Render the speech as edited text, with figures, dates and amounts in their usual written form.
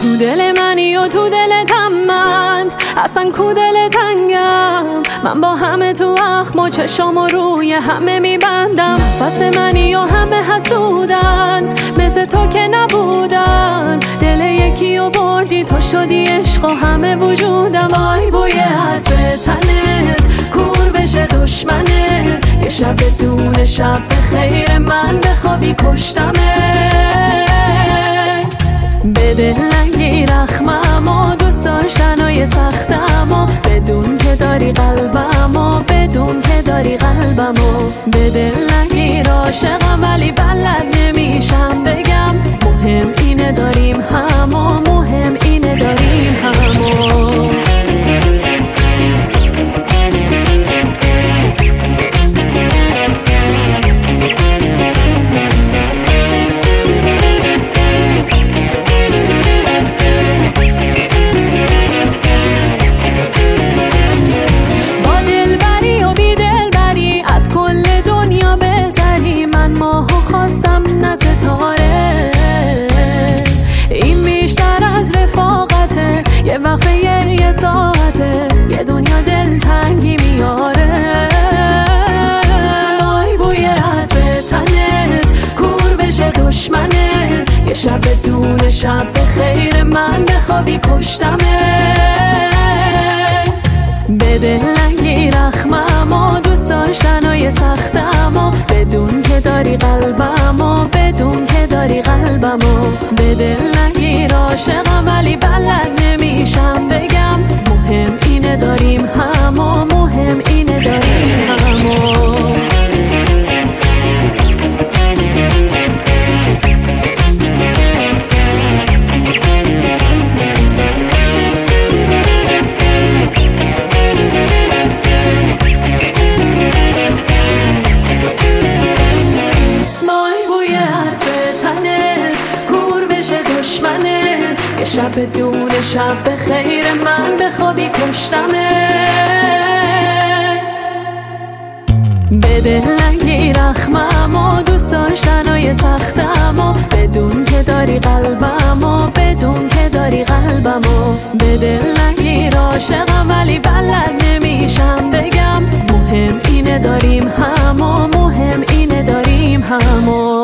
تو دل منی و تو دلتم من، اصلا کو دل تنگم من، با همه تو اخم و چشم و روی همه میبندم. نفس منی و همه حسودن، مثل تو که نبودن، دل یکی و بردی تو، شدی عشق و همه وجودم. وای بوی عطر تنت کور بشه دشمنه، یه شب بدون شب به خیر من بخوابی پشتمت. به دل نگی رخمم و دوست داشتن و یه سختم و بدون که داری قلبم و بدون که داری قلبم و به دل نگی عاشقم ولی بلد نمیشم بگم. مهم اینه داریم هم و مهم اینه داریم هم و ساعته یه دنیا دلتنگی میاره. وای بوی عطر تنت کور بشه دشمنه، یه شب بدون شب به خیر من بخوابی پشتمت. به دل نگی رخمم و دوست داشتن و یه سختم و بدون که داری قلبم و بدون که داری قلبم و به دل نگی عاشقم ولی بلد نمیشم بگم. مهم اینه داریم هم و مهم اینه داریم هم و شب بدون شب به خیر من بخوابی پشتمت. به دل نگی رخمم و دوست داشتن و یه سختم و بدون که داری قلبم و بدون که داری قلبم و به دل نگی عاشقم ولی بلد نمیشم بگم. مهم اینه داریم هم و مهم اینه داریم هم و